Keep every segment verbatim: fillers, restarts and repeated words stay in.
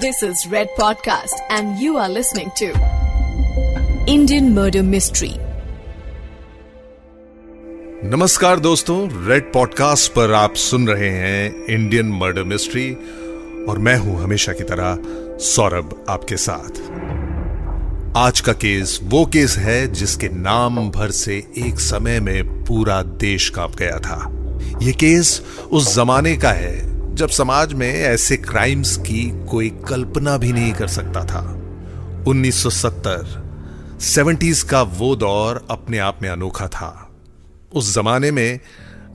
This is Red Podcast and you are listening to Indian Murder Mystery. नमस्कार दोस्तों, red podcast पर आप सुन रहे हैं इंडियन मर्डर मिस्ट्री और मैं हूं हमेशा की तरह सौरभ आपके साथ। आज का केस वो केस है जिसके नाम भर से एक समय में पूरा देश कांप गया था। यह केस उस जमाने का है जब समाज में ऐसे क्राइम्स की कोई कल्पना भी नहीं कर सकता था। उन्नीस सौ सत्तर, सेवेंटीज का वो दौर अपने आप में अनोखा था। उस जमाने में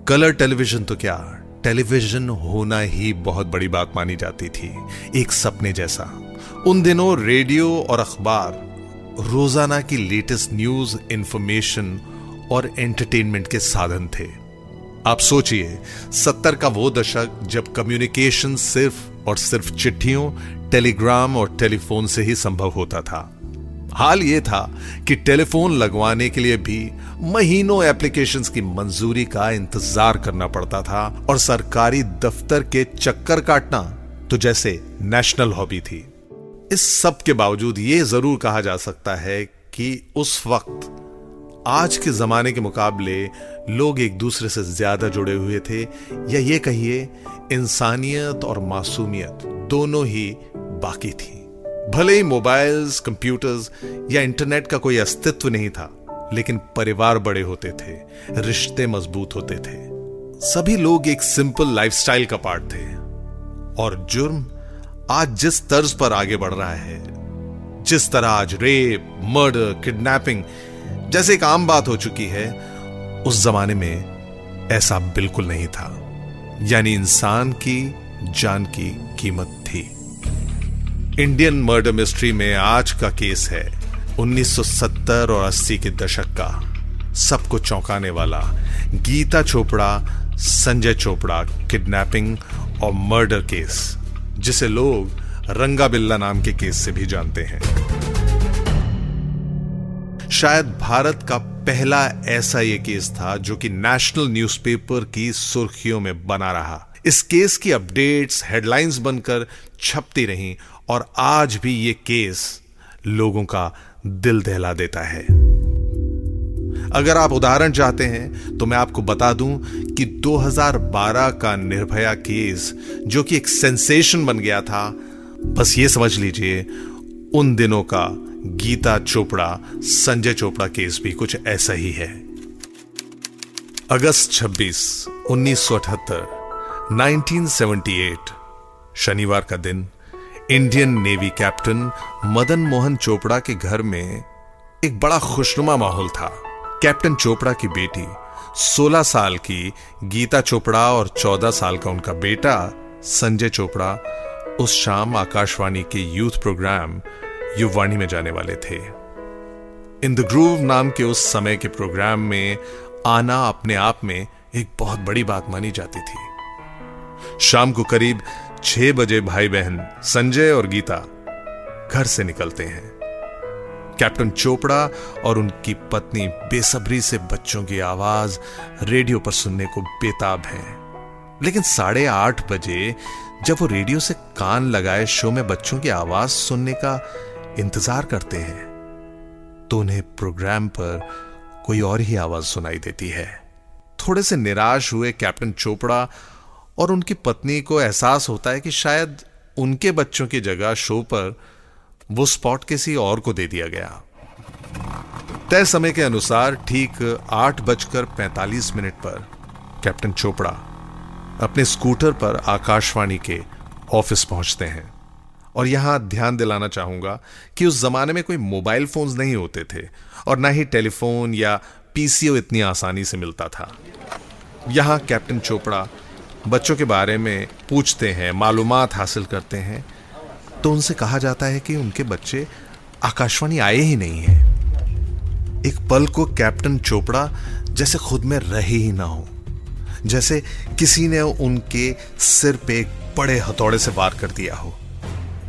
कलर टेलीविजन तो क्या, टेलीविजन होना ही बहुत बड़ी बात मानी जाती थी, एक सपने जैसा। उन दिनों रेडियो और अखबार रोजाना की लेटेस्ट न्यूज, इंफॉर्मेशन और एंटरटेनमेंट के साधन थे। आप सोचिए सत्तर का वो दशक जब कम्युनिकेशन सिर्फ और सिर्फ चिट्ठियों, टेलीग्राम और टेलीफोन से ही संभव होता था। हाल यह था कि टेलीफोन लगवाने के लिए भी महीनों एप्लीकेशंस की मंजूरी का इंतजार करना पड़ता था और सरकारी दफ्तर के चक्कर काटना तो जैसे नेशनल हॉबी थी। इस सब के बावजूद यह जरूर कहा जा सकता है कि उस वक्त आज के जमाने के मुकाबले लोग एक दूसरे से ज्यादा जुड़े हुए थे, या ये कहिए इंसानियत और मासूमियत दोनों ही बाकी थी। भले ही मोबाइल्स, कंप्यूटर्स या इंटरनेट का कोई अस्तित्व नहीं था, लेकिन परिवार बड़े होते थे, रिश्ते मजबूत होते थे, सभी लोग एक सिंपल लाइफस्टाइल का पार्ट थे। और जुर्म आज जिस तर्ज पर आगे बढ़ रहा है, जिस तरह आज रेप, मर्डर, किडनैपिंग जैसे एक आम बात हो चुकी है, उस जमाने में ऐसा बिल्कुल नहीं था। यानी इंसान की जान की कीमत थी। इंडियन मर्डर मिस्ट्री में आज का केस है उन्नीस सौ सत्तर और अस्सी के दशक का सबको चौंकाने वाला गीता चोपड़ा, संजय चोपड़ा किडनैपिंग और मर्डर केस, जिसे लोग रंगा बिल्ला नाम के केस से भी जानते हैं। शायद भारत का पहला ऐसा ये केस था जो कि नेशनल न्यूज़पेपर की सुर्खियों में बना रहा। इस केस की अपडेट्स, हेडलाइंस बनकर छपती रहीं और आज भी ये केस लोगों का दिल दहला देता है। अगर आप उदाहरण चाहते हैं तो मैं आपको बता दूं कि दो हज़ार बारह का निर्भया केस जो कि एक सेंसेशन बन गया था, बस ये समझ लीजिए उन दिनों का गीता चोपड़ा, संजय चोपड़ा केस भी कुछ ऐसा ही है। अगस्त छब्बीस, उन्नीस सौ अठहत्तर, उन्नीस सौ अठहत्तर, शनिवार का दिन Indian navy captain Madan Mohan Chopra के घर में एक बड़ा खुशनुमा माहौल था। कैप्टन चोपड़ा की बेटी सोलह साल की गीता चोपड़ा और चौदह साल का उनका बेटा संजय चोपड़ा उस शाम आकाशवाणी के यूथ प्रोग्राम युवाणी में जाने वाले थे। इन द ग्रूव नाम के उस समय के प्रोग्राम में आना अपने आप में एक बहुत बड़ी बात मानी जाती थी। शाम को करीब छह बजे भाई बहन संजय और गीता घर से निकलते हैं। कैप्टन चोपड़ा और उनकी पत्नी बेसब्री से बच्चों की आवाज रेडियो पर सुनने को बेताब हैं। लेकिन साढ़े आठ बजे जब वो रेडियो से कान लगाए शो में बच्चों की आवाज सुनने का इंतजार करते हैं तो उन्हें प्रोग्राम पर कोई और ही आवाज सुनाई देती है। थोड़े से निराश हुए कैप्टन चोपड़ा और उनकी पत्नी को एहसास होता है कि शायद उनके बच्चों की जगह शो पर वो स्पॉट किसी और को दे दिया गया। तय समय के अनुसार ठीक आठ बजकर पैंतालीस मिनट पर कैप्टन चोपड़ा अपने स्कूटर पर आकाशवाणी के ऑफिस पहुंचते हैं। और यहां ध्यान दिलाना चाहूंगा कि उस जमाने में कोई मोबाइल फोन्स नहीं होते थे और ना ही टेलीफोन या पीसीओ इतनी आसानी से मिलता था। यहां कैप्टन चोपड़ा बच्चों के बारे में पूछते हैं, मालूमात हासिल करते हैं तो उनसे कहा जाता है कि उनके बच्चे आकाशवाणी आए ही नहीं हैं। एक पल को कैप्टन चोपड़ा जैसे खुद में रहे ही ना हो, जैसे किसी ने उनके सिर पे एक बड़े हथौड़े से वार कर दिया हो।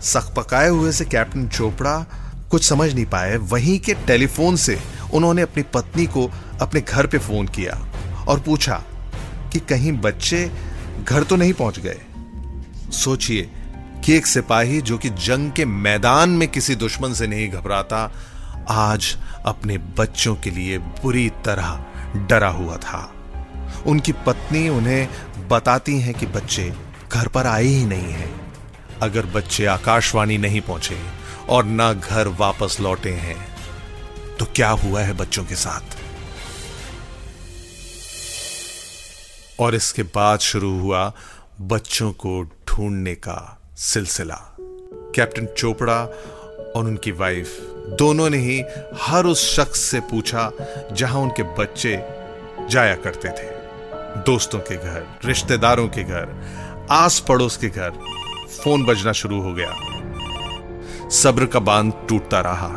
सकपकाए हुए से कैप्टन चोपड़ा कुछ समझ नहीं पाए। वहीं के टेलीफोन से उन्होंने अपनी पत्नी को अपने घर पे फोन किया और पूछा कि कहीं बच्चे घर तो नहीं पहुंच गए। सोचिए कि एक सिपाही जो कि जंग के मैदान में किसी दुश्मन से नहीं घबराता, आज अपने बच्चों के लिए बुरी तरह डरा हुआ था। उनकी पत्नी उन्हें बताती हैं कि बच्चे घर पर आए ही नहीं हैं। अगर बच्चे आकाशवाणी नहीं पहुंचे और ना घर वापस लौटे हैं तो क्या हुआ है बच्चों के साथ। और इसके बाद शुरू हुआ बच्चों को ढूंढने का सिलसिला। कैप्टन चोपड़ा और उनकी वाइफ दोनों ने ही हर उस शख्स से पूछा जहां उनके बच्चे जाया करते थे। दोस्तों के घर, रिश्तेदारों के घर, आस पड़ोस के घर। फोन बजना शुरू हो गया। सब्र का बांध टूटता रहा।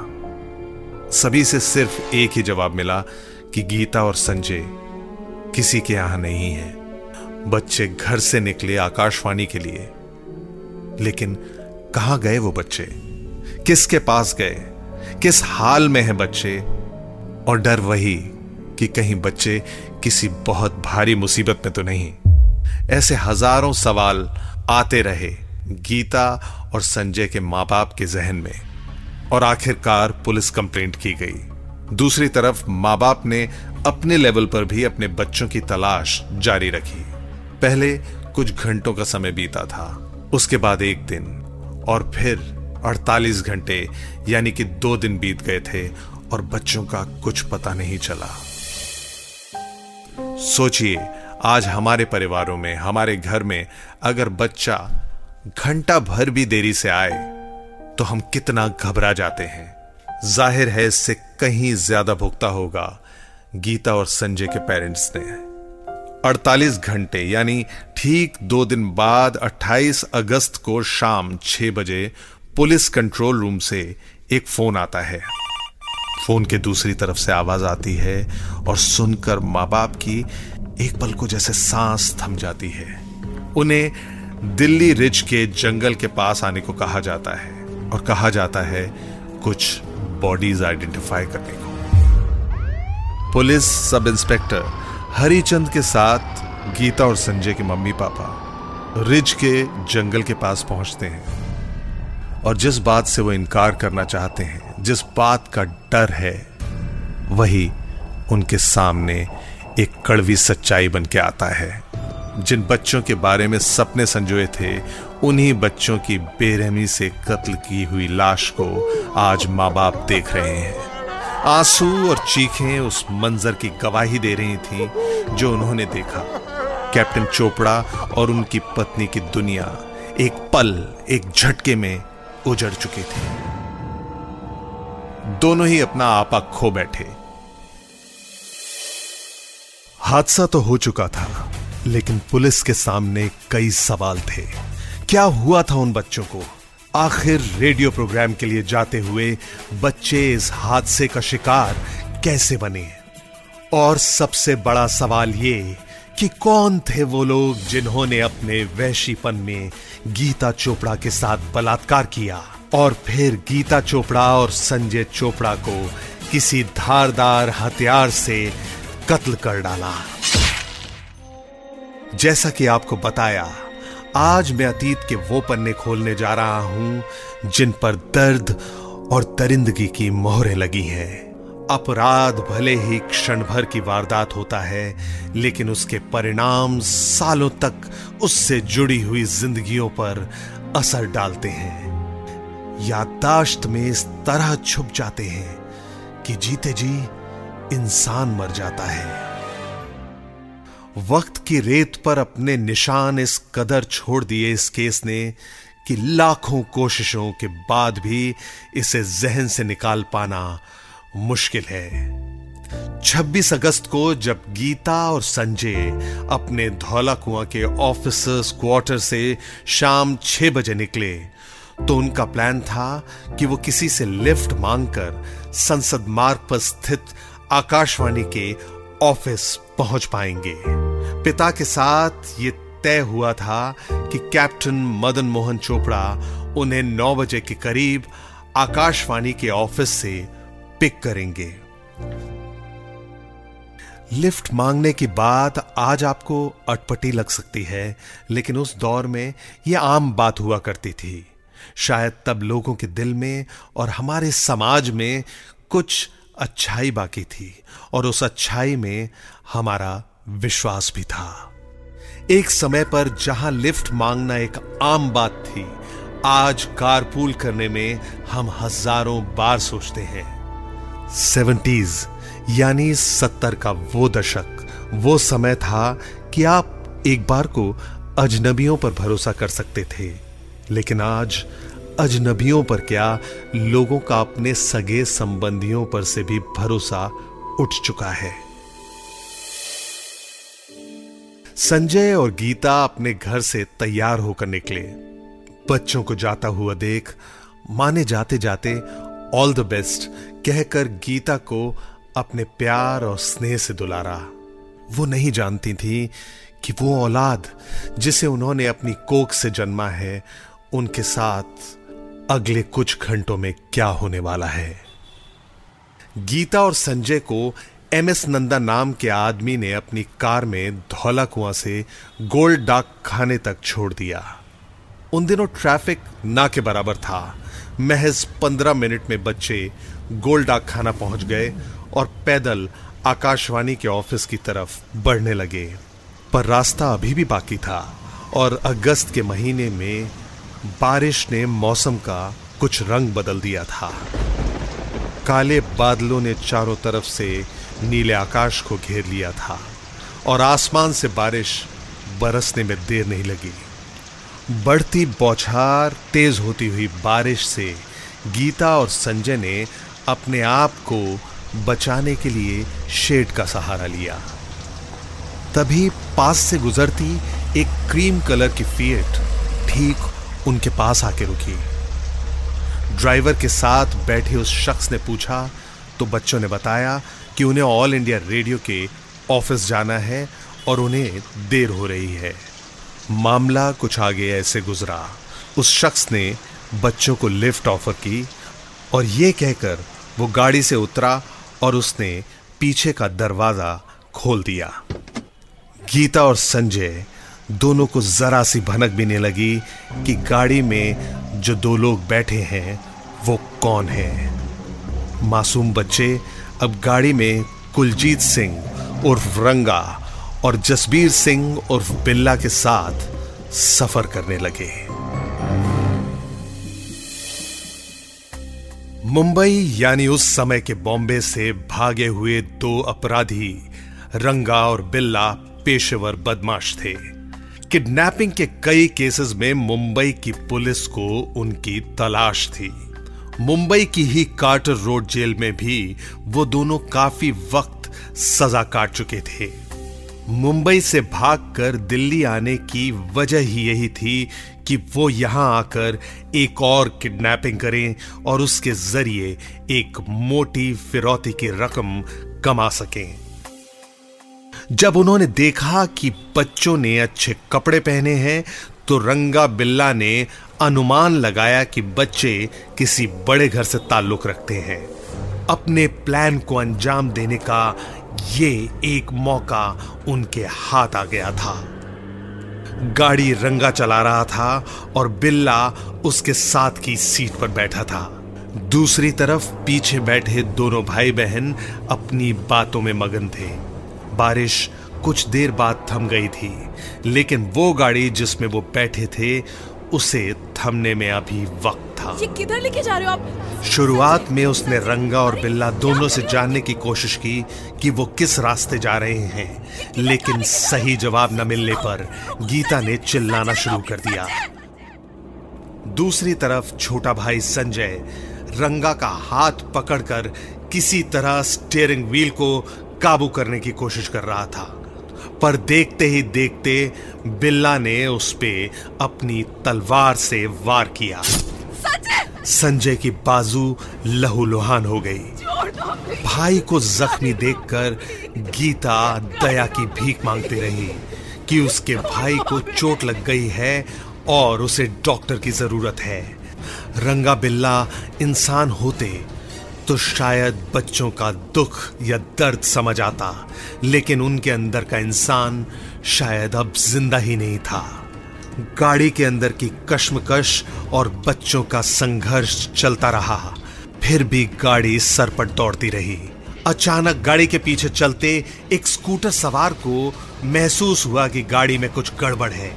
सभी से सिर्फ एक ही जवाब मिला कि गीता और संजय किसी के यहां नहीं है। बच्चे घर से निकले आकाशवाणी के लिए, लेकिन कहां गए वो बच्चे, किसके पास गए, किस हाल में हैं बच्चे। और डर वही कि कहीं बच्चे किसी बहुत भारी मुसीबत में तो नहीं। ऐसे हजारों सवाल आते रहे गीता और संजय के मां बाप के जहन में, और आखिरकार पुलिस कंप्लेंट की गई। दूसरी तरफ मां बाप ने अपने लेवल पर भी अपने बच्चों की तलाश जारी रखी। पहले कुछ घंटों का समय बीता था, उसके बाद एक दिन, और फिर अड़तालीस घंटे यानी कि दो दिन बीत गए थे और बच्चों का कुछ पता नहीं चला। सोचिए, आज हमारे परिवारों में, हमारे घर में अगर बच्चा घंटा भर भी देरी से आए तो हम कितना घबरा जाते हैं। जाहिर है इससे कहीं ज्यादा भुगता होगा गीता और संजय के पेरेंट्स ने। अड़तालीस घंटे यानी ठीक दो दिन बाद अट्ठाईस अगस्त को शाम छह बजे पुलिस कंट्रोल रूम से एक फोन आता है। फोन के दूसरी तरफ से आवाज आती है और सुनकर माँ बाप की एक पल को जैसे सांस थम जाती है। उन्हें दिल्ली रिज के जंगल के पास आने को कहा जाता है और कहा जाता है कुछ बॉडीज आइडेंटिफाई करने को। पुलिस सब इंस्पेक्टर हरिचंद के साथ गीता और संजय के मम्मी पापा रिज के जंगल के पास पहुंचते हैं, और जिस बात से वो इनकार करना चाहते हैं, जिस बात का डर है, वही उनके सामने एक कड़वी सच्चाई बन के आता है। जिन बच्चों के बारे में सपने संजोए थे, उन्हीं बच्चों की बेरहमी से कत्ल की हुई लाश को आज माँ बाप देख रहे हैं। आंसू और चीखें उस मंजर की गवाही दे रही थीं जो उन्होंने देखा। कैप्टन चोपड़ा और उनकी पत्नी की दुनिया एक पल, एक झटके में उजड़ चुकी थी। दोनों ही अपना आपा खो बैठे। हादसा तो हो चुका था, लेकिन पुलिस के सामने कई सवाल थे। क्या हुआ था उन बच्चों को? आखिर रेडियो प्रोग्राम के लिए जाते हुए बच्चे इस हादसे का शिकार कैसे बने? और सबसे बड़ा सवाल ये कि कौन थे वो लोग जिन्होंने अपने वहशीपन में गीता चोपड़ा के साथ बलात्कार किया और फिर गीता चोपड़ा और संजय चोपड़ा को किसी धारदार हथियार से कत्ल कर डाला? जैसा कि आपको बताया, आज मैं अतीत के वो पन्ने खोलने जा रहा हूं जिन पर दर्द और दरिंदगी की मोहरें लगी हैं। अपराध भले ही क्षण भर की वारदात होता है, लेकिन उसके परिणाम सालों तक उससे जुड़ी हुई जिंदगियों पर असर डालते हैं, याददाश्त में इस तरह छुप जाते हैं कि जीते जी इंसान मर जाता है। वक्त की रेत पर अपने निशान इस कदर छोड़ दिए इस केस ने कि लाखों कोशिशों के बाद भी इसे जहन से निकाल पाना मुश्किल है। छब्बीस अगस्त को जब गीता और संजय अपने धौला कुआं के ऑफिसर्स क्वार्टर से शाम छह बजे निकले, तो उनका प्लान था कि वो किसी से लिफ्ट मांगकर संसद मार्ग पर स्थित आकाशवाणी के ऑफिस पहुंच पाएंगे। पिता के साथ ये तय हुआ था कि कैप्टन मदन मोहन चोपड़ा उन्हें नौ बजे के करीब आकाशवाणी के ऑफिस से पिक करेंगे। लिफ्ट मांगने की बात आज आपको अटपटी लग सकती है, लेकिन उस दौर में यह आम बात हुआ करती थी। शायद तब लोगों के दिल में और हमारे समाज में कुछ अच्छाई बाकी थी और उस अच्छाई में हमारा विश्वास भी था। एक समय पर जहां लिफ्ट मांगना एक आम बात थी, आज कारपूल करने में हम हजारों बार सोचते हैं। सेवेंटीज यानी सत्तर का वो दशक, वो समय था कि आप एक बार को अजनबियों पर भरोसा कर सकते थे, लेकिन आज अजनबियों पर क्या, लोगों का अपने सगे संबंधियों पर से भी भरोसा उठ चुका है। संजय और गीता अपने घर से तैयार होकर निकले। बच्चों को जाता हुआ देख मां ने जाते जाते ऑल द बेस्ट कहकर गीता को अपने प्यार और स्नेह से दुलारा। वो नहीं जानती थी कि वो औलाद जिसे उन्होंने अपनी कोख से जन्मा है, उनके साथ अगले कुछ घंटों में क्या होने वाला है। गीता और संजय को एमएस नंदा नाम के आदमी ने अपनी कार में धौला कुआं से गोल्ड डाक खाने तक छोड़ दिया। उन दिनों ट्रैफिक ना के बराबर था। महज पंद्रह मिनट में बच्चे गोल डाक खाना पहुंच गए और पैदल आकाशवाणी के ऑफिस की तरफ बढ़ने लगे, पर रास्ता अभी भी बाकी था और अगस्त के महीने में बारिश ने मौसम का कुछ रंग बदल दिया था। काले बादलों ने चारों तरफ से नीले आकाश को घेर लिया था और आसमान से बारिश बरसने में देर नहीं लगी। बढ़ती बौछार, तेज होती हुई बारिश से गीता और संजय ने अपने आप को बचाने के लिए शेड का सहारा लिया। तभी पास से गुजरती एक क्रीम कलर की फिएट ठीक उनके पास आके रुकी। ड्राइवर के साथ बैठे उस शख्स ने पूछा तो बच्चों ने बताया कि उन्हें ऑल इंडिया रेडियो के ऑफिस जाना है और उन्हें देर हो रही है। मामला कुछ आगे ऐसे गुजरा। उस शख्स ने बच्चों को लिफ्ट ऑफर की और ये कहकर वो गाड़ी से उतरा और उसने पीछे का दरवाज़ा खोल दिया। गीता और संजय दोनों को जरा सी भनक भी नहीं लगी कि गाड़ी में जो दो लोग बैठे हैं वो कौन हैं। मासूम बच्चे अब गाड़ी में कुलजीत सिंह उर्फ रंगा और जसबीर सिंह उर्फ बिल्ला के साथ सफर करने लगे। मुंबई यानी उस समय के बॉम्बे से भागे हुए दो अपराधी रंगा और बिल्ला पेशेवर बदमाश थे। किडनैपिंग के कई केसेस में मुंबई की पुलिस को उनकी तलाश थी। मुंबई की ही कार्टर रोड जेल में भी वो दोनों काफी वक्त सजा काट चुके थे। मुंबई से भागकर दिल्ली आने की वजह ही यही थी कि वो यहां आकर एक और किडनैपिंग करें और उसके जरिए एक मोटी फिरौती की रकम कमा सकें। जब उन्होंने देखा कि बच्चों ने अच्छे कपड़े पहने हैं तो रंगा बिल्ला ने अनुमान लगाया कि बच्चे किसी बड़े घर से ताल्लुक रखते हैं। अपने प्लान को अंजाम देने का ये एक मौका उनके हाथ आ गया था। गाड़ी रंगा चला रहा था और बिल्ला उसके साथ की सीट पर बैठा था। दूसरी तरफ पीछे बैठे दोनों भाई बहन अपनी बातों में मगन थे। बारिश कुछ देर बाद थम गई थी, लेकिन वो गाड़ी जिसमें वो बैठे थे उसे थमने में अभी वक्त था। ये किधर लेके जा रहे हो आप? शुरुआत में उसने रंगा और बिल्ला दोनों से जानने की कोशिश की कि वो किस रास्ते जा रहे हैं, लेकिन सही जवाब न मिलने पर गीता ने चिल्लाना शुरू कर दिया। दूसरी तरफ छोटा भाई संजय रंगा का हाथ पकड़कर किसी तरह स्टीयरिंग व्हील को काबू करने की कोशिश कर रहा था, पर देखते ही देखते बिल्ला ने उस पे अपनी तलवार से वार किया। संजय की बाजू लहूलुहान हो गई। भाई को जख्मी देखकर गीता दया की भीख मांगती रही कि उसके भाई को चोट लग गई है और उसे डॉक्टर की जरूरत है। रंगा बिल्ला इंसान होते तो शायद बच्चों का दुख या दर्द समझ आता, लेकिन उनके अंदर का इंसान शायद अब जिंदा ही नहीं था। गाड़ी के अंदर की कश्मकश और बच्चों का संघर्ष चलता रहा, फिर भी गाड़ी सरपट दौड़ती रही। अचानक गाड़ी के पीछे चलते एक स्कूटर सवार को महसूस हुआ कि गाड़ी में कुछ गड़बड़ है।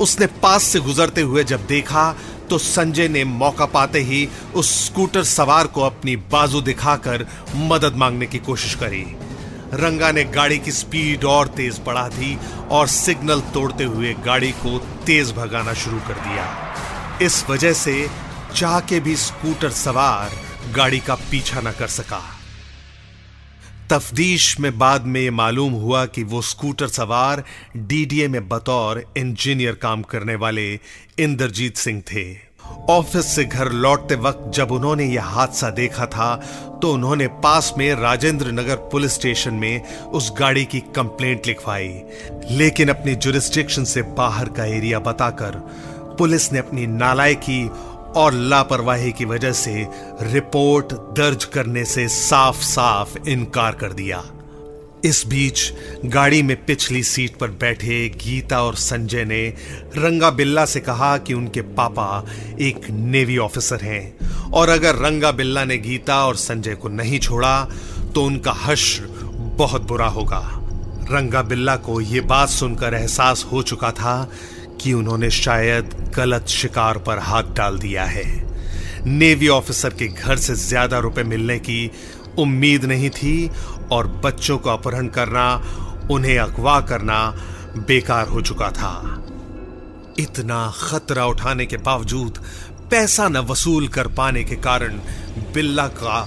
उसने पास से गुजरते हुए जब देखा तो संजय ने मौका पाते ही उस स्कूटर सवार को अपनी बाजू दिखाकर मदद मांगने की कोशिश करी। रंगा ने गाड़ी की स्पीड और तेज बढ़ा दी और सिग्नल तोड़ते हुए गाड़ी को तेज भगाना शुरू कर दिया। इस वजह से चाह के भी स्कूटर सवार गाड़ी का पीछा न कर सका। तफ्तीश में बाद में ये मालूम हुआ कि वो स्कूटर सवार डीडीए में बतौर इंजीनियर काम करने वाले इंदरजीत सिंह थे। ऑफिस से घर लौटते वक्त जब उन्होंने यह हादसा देखा था तो उन्होंने पास में राजेंद्र नगर पुलिस स्टेशन में उस गाड़ी की कंप्लेंट लिखवाई, लेकिन अपनी जुरिस्डिक्शन से बाहर का एरिया बताकर पुलिस ने अपनी नालायकी और लापरवाही की वजह से रिपोर्ट दर्ज करने से साफ साफ इनकार कर दिया। इस बीच गाड़ी में पिछली सीट पर बैठे गीता और संजय ने रंगा बिल्ला से कहा कि उनके पापा एक नेवी ऑफिसर हैं और अगर रंगा बिल्ला ने गीता और संजय को नहीं छोड़ा तो उनका हश्र बहुत बुरा होगा। रंगा बिल्ला को यह बात सुनकर एहसास हो चुका था कि उन्होंने शायद गलत शिकार पर हाथ डाल दिया है। नेवी ऑफिसर के घर से ज्यादा रुपए मिलने की उम्मीद नहीं थी और बच्चों को अपहरण करना, उन्हें अगवा करना बेकार हो चुका था। इतना खतरा उठाने के बावजूद पैसा न वसूल कर पाने के कारण बिल्ला का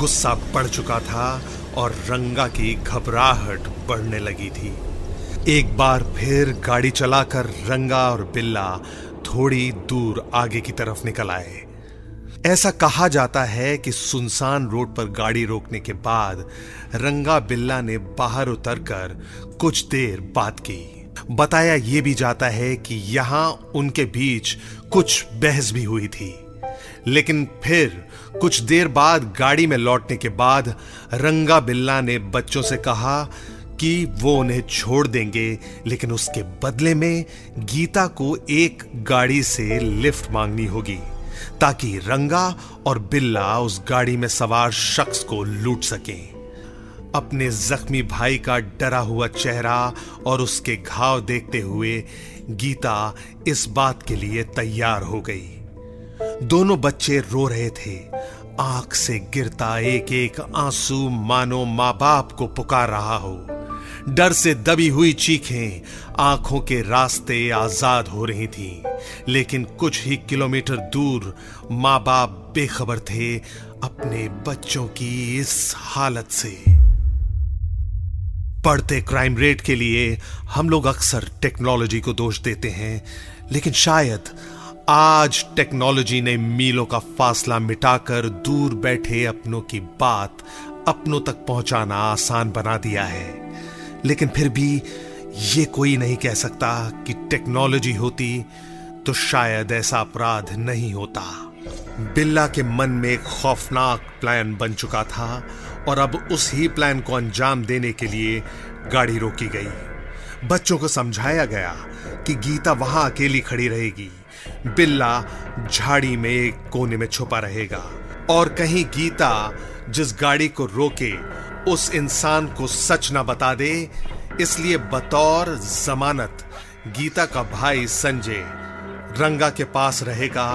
गुस्सा बढ़ चुका था और रंगा की घबराहट बढ़ने लगी थी। एक बार फिर गाड़ी चलाकर रंगा और बिल्ला थोड़ी दूर आगे की तरफ निकल आए। ऐसा कहा जाता है कि सुनसान रोड पर गाड़ी रोकने के बाद रंगा बिल्ला ने बाहर उतरकर कुछ देर बात की। बताया ये भी जाता है कि यहाँ उनके बीच कुछ बहस भी हुई थी, लेकिन फिर कुछ देर बाद गाड़ी में लौटने के बाद रंगा बिल्ला ने बच्चों से कहा कि वो उन्हें छोड़ देंगे, लेकिन उसके बदले में गीता को एक गाड़ी से लिफ्ट मांगनी होगी ताकि रंगा और बिल्ला उस गाड़ी में सवार शख्स को लूट सकें। अपने जख्मी भाई का डरा हुआ चेहरा और उसके घाव देखते हुए गीता इस बात के लिए तैयार हो गई। दोनों बच्चे रो रहे थे, आंख से गिरता एक एक आंसू मानो माँ बाप को पुकार रहा हो। डर से दबी हुई चीखें आंखों के रास्ते आजाद हो रही थीं, लेकिन कुछ ही किलोमीटर दूर माँ बाप बेखबर थे अपने बच्चों की इस हालत से। बढ़ते क्राइम रेट के लिए हम लोग अक्सर टेक्नोलॉजी को दोष देते हैं, लेकिन शायद आज टेक्नोलॉजी ने मीलों का फासला मिटाकर दूर बैठे अपनों की बात अपनों तक पहुंचाना आसान बना दिया है। लेकिन फिर भी ये कोई नहीं कह सकता कि टेक्नोलॉजी होती तो शायद ऐसा अपराध नहीं होता। बिल्ला के मन में एक खौफनाक प्लान बन चुका था और अब उस ही प्लान को अंजाम देने के लिए गाड़ी रोकी गई। बच्चों को समझाया गया कि गीता वहां अकेली खड़ी रहेगी, बिल्ला झाड़ी में एक कोने में छुपा रहेगा और कहीं गीता जिस गाड़ी को रोके उस इंसान को सच ना बता दे। इसलिए बतौर जमानत गीता का भाई संजय रंगा के पास रहेगा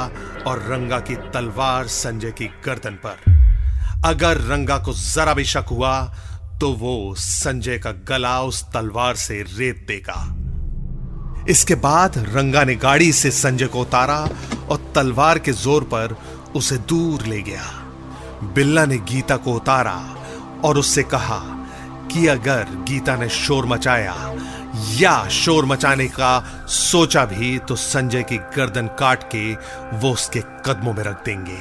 और रंगा की तलवार संजय की गर्दन पर। अगर रंगा को जरा भी शक हुआ तो वो संजय का गला उस तलवार से रेत देगा। इसके बाद रंगा ने गाड़ी से संजय को उतारा और तलवार के जोर पर उसे दूर ले गया। बिल्ला ने गीता को उतारा और उससे कहा कि अगर गीता ने शोर मचाया या शोर मचाने का सोचा भी तो संजय की गर्दन काट के वो उसके कदमों में रख देंगे।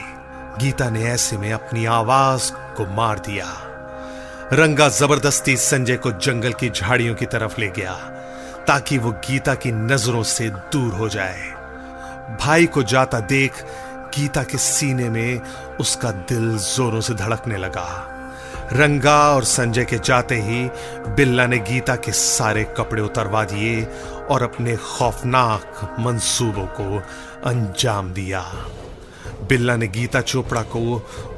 गीता ने ऐसे में अपनी आवाज को मार दिया। रंगा जबरदस्ती संजय को जंगल की झाड़ियों की तरफ ले गया ताकि वो गीता की नजरों से दूर हो जाए। भाई को जाता देख गीता के सीने में उसका दिल जोरों से धड़कने लगा। रंगा और संजय के जाते ही बिल्ला ने गीता के सारे कपड़े उतरवा दिए और अपने खौफनाक मंसूबों को अंजाम दिया। बिल्ला ने गीता चोपड़ा को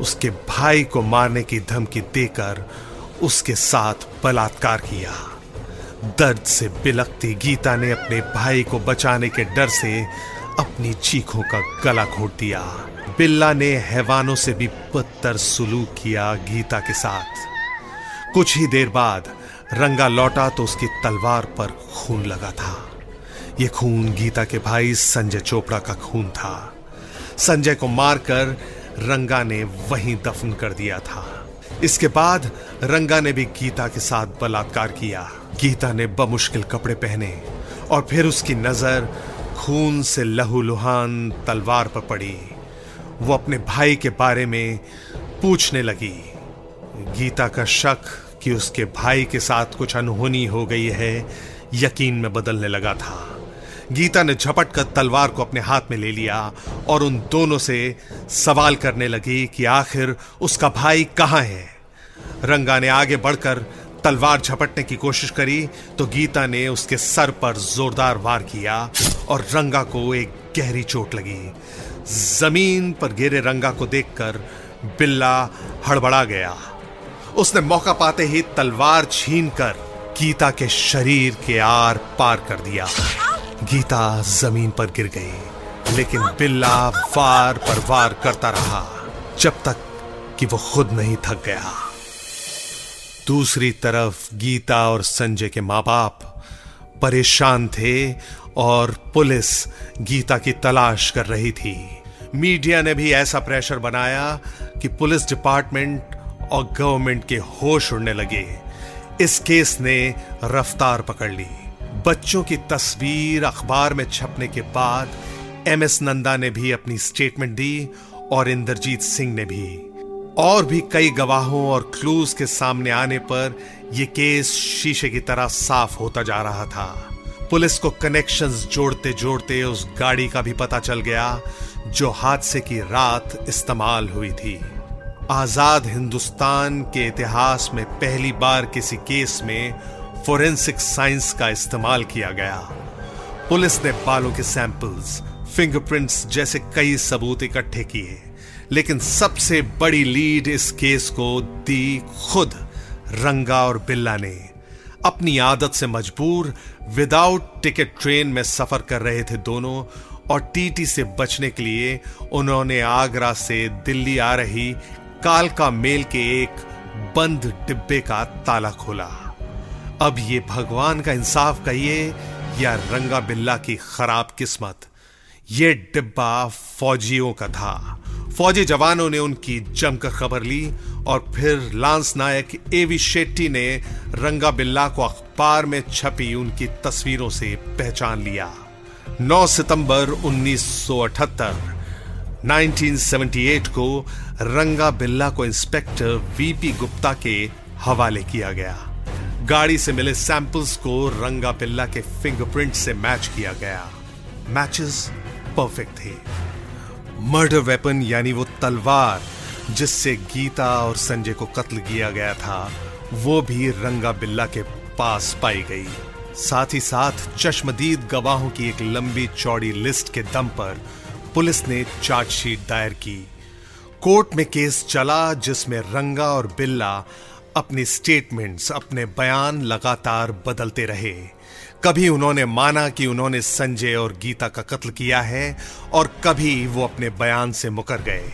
उसके भाई को मारने की धमकी देकर उसके साथ बलात्कार किया। दर्द से बिलखती गीता ने अपने भाई को बचाने के डर से अपनी चीखों का गला घोट दिया। बिल्ला ने हैवानों से भी बदतर सुलूक किया गीता के साथ। कुछ ही देर बाद रंगा लौटा तो उसकी तलवार पर खून लगा था। यह खून गीता के भाई संजय चोपड़ा का खून था। संजय को मारकर रंगा ने वहीं दफन कर दिया था। इसके बाद रंगा ने भी गीता के साथ बलात्कार किया। गीता ने बमुश्किल कपड़े पहने और फिर उसकी नजर खून से लहूलुहान तलवार पर पड़ी। वो अपने भाई के बारे में पूछने लगी। गीता का शक कि उसके भाई के साथ कुछ अनहोनी हो गई है यकीन में बदलने लगा था। गीता ने झपट कर तलवार को अपने हाथ में ले लिया और उन दोनों से सवाल करने लगी कि आखिर उसका भाई कहाँ है। रंगा ने आगे बढ़कर तलवार झपटने की कोशिश करी तो गीता ने उसके सर पर जोरदार वार किया और रंगा को एक गहरी चोट लगी। जमीन पर गिरे रंगा को देखकर बिल्ला हड़बड़ा गया। उसने मौका पाते ही तलवार छीनकर गीता के शरीर के आर पार कर दिया। गीता जमीन पर गिर गई, लेकिन बिल्ला वार पर वार करता रहा जब तक कि वो खुद नहीं थक गया। दूसरी तरफ गीता और संजय के माँ बाप परेशान थे और पुलिस गीता की तलाश कर रही थी। मीडिया ने भी ऐसा प्रेशर बनाया कि पुलिस डिपार्टमेंट और गवर्नमेंट के होश उड़ने लगे। इस केस ने रफ्तार पकड़ ली। बच्चों की तस्वीर अखबार में छपने के बाद एमएस नंदा ने भी अपनी स्टेटमेंट दी और इंदरजीत सिंह ने भी। और भी कई गवाहों और क्लूज के सामने आने पर यह केस शीशे की तरह साफ होता जा रहा था। पुलिस को कनेक्शंस जोड़ते जोड़ते उस गाड़ी का भी पता चल गया जो हादसे की रात इस्तेमाल हुई थी। आजाद हिंदुस्तान के इतिहास में पहली बार किसी केस में फोरेंसिक साइंस का इस्तेमाल किया गया। पुलिस ने बालों के सैंपल्स, फिंगरप्रिंट्स जैसे कई सबूत इकट्ठे किए, लेकिन सबसे बड़ी लीड इस केस को दी खुद रंगा और बिल्ला ने। अपनी आदत से मजबूर विदाउट टिकट ट्रेन में सफर कर रहे थे दोनों और टीटी से बचने के लिए उन्होंने आगरा से दिल्ली आ रही कालका मेल के एक बंद डिब्बे का ताला खोला। अब ये भगवान का इंसाफ कहिए या रंगा बिल्ला की खराब किस्मत, ये डिब्बा फौजियों का था। फौजी जवानों ने उनकी जमकर खबर ली और फिर लांस नायक एवी शेट्टी ने रंगा बिल्ला को अखबार में छपी उनकी तस्वीरों से पहचान लिया। नौ सितंबर उन्नीस सौ अठहत्तर उन्नीस सौ अठहत्तर को रंगा बिल्ला को इंस्पेक्टर वीपी गुप्ता के हवाले किया गया। गाड़ी से मिले सैंपल्स को रंगा बिल्ला के फिंगरप्रिंट से मैच किया गया। मैचेस परफेक्ट थे। मर्डर वेपन यानी वो तलवार जिससे गीता और संजय को कत्ल किया गया था वो भी रंगा बिल्ला के पास पाई गई। साथ ही साथ चश्मदीद गवाहों की एक लंबी चौड़ी लिस्ट के दम पर पुलिस ने चार्जशीट दायर की। कोर्ट में केस चला जिसमें रंगा और बिल्ला अपनी स्टेटमेंट्स, अपने बयान लगातार बदलते रहे। कभी उन्होंने माना कि उन्होंने संजय और गीता का कत्ल किया है और कभी वो अपने बयान से मुकर गए।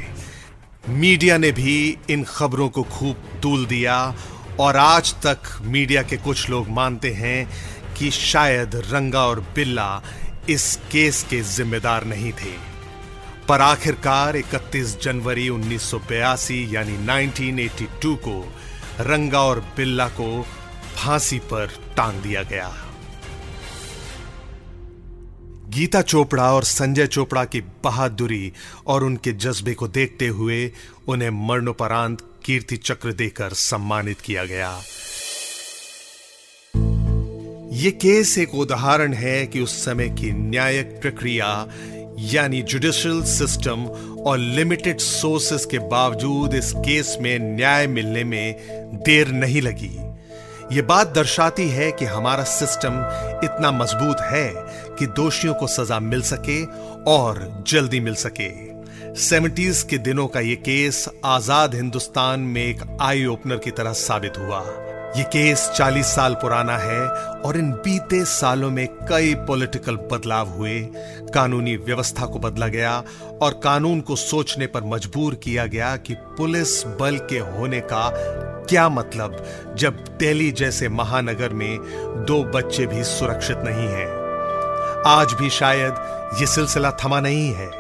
मीडिया ने भी इन खबरों को खूब तूल दिया और आज तक मीडिया के कुछ लोग मानते हैं कि शायद रंगा और बिल्ला इस केस के जिम्मेदार नहीं थे। पर आखिरकार इकतीस जनवरी उन्नीस सौ बयासी यानी उन्नीस सौ बयासी को रंगा और बिल्ला को फांसी पर टांग दिया गया। गीता चोपड़ा और संजय चोपड़ा की बहादुरी और उनके जज्बे को देखते हुए उन्हें मरणोपरांत कीर्ति चक्र देकर सम्मानित किया गया। यह केस एक उदाहरण है कि उस समय की न्यायिक प्रक्रिया यानी जुडिशियल सिस्टम और लिमिटेड सोर्सेस के बावजूद इस केस में न्याय मिलने में देर नहीं लगी। ये बात दर्शाती है कि हमारा सिस्टम इतना मजबूत है कि दोषियों को सजा मिल सके और जल्दी मिल सके। सेवेंटीज के दिनों का ये केस आजाद हिंदुस्तान में एक आई ओपनर की तरह साबित हुआ। ये केस चालीस साल पुराना है और इन बीते सालों में कई पॉलिटिकल बदलाव हुए, कानूनी व्यवस्था को बदला गया और कानून को सोचने पर मजबूर किया गया कि पुलिस बल के होने का क्या मतलब जब दिल्ली जैसे महानगर में दो बच्चे भी सुरक्षित नहीं हैं। आज भी शायद ये सिलसिला थमा नहीं है,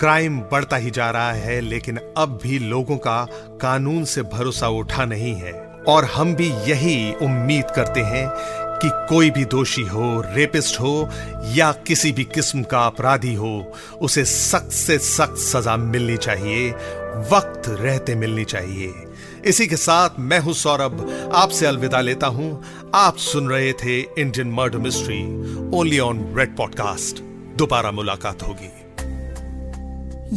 क्राइम बढ़ता ही जा रहा है, लेकिन अब भी लोगों का कानून से भरोसा उठा नहीं है और हम भी यही उम्मीद करते हैं कि कोई भी दोषी हो, रेपिस्ट हो या किसी भी किस्म का अपराधी हो, उसे सख्त से सख्त सजा मिलनी चाहिए, वक्त रहते मिलनी चाहिए। इसी के साथ मैं हूं सौरभ, आपसे अलविदा लेता हूं। आप सुन रहे थे Indian murder mystery only on red podcast. दोबारा मुलाकात होगी।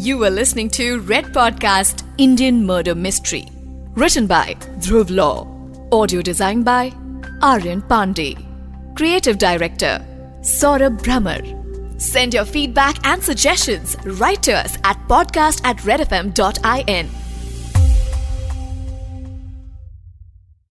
You are listening to red podcast Indian murder mystery, written by Dhruv Law, audio designed by Aryan Pandey, creative director Saurabh Brahmar. Send your feedback and suggestions right to us at podcast at redfm dot in.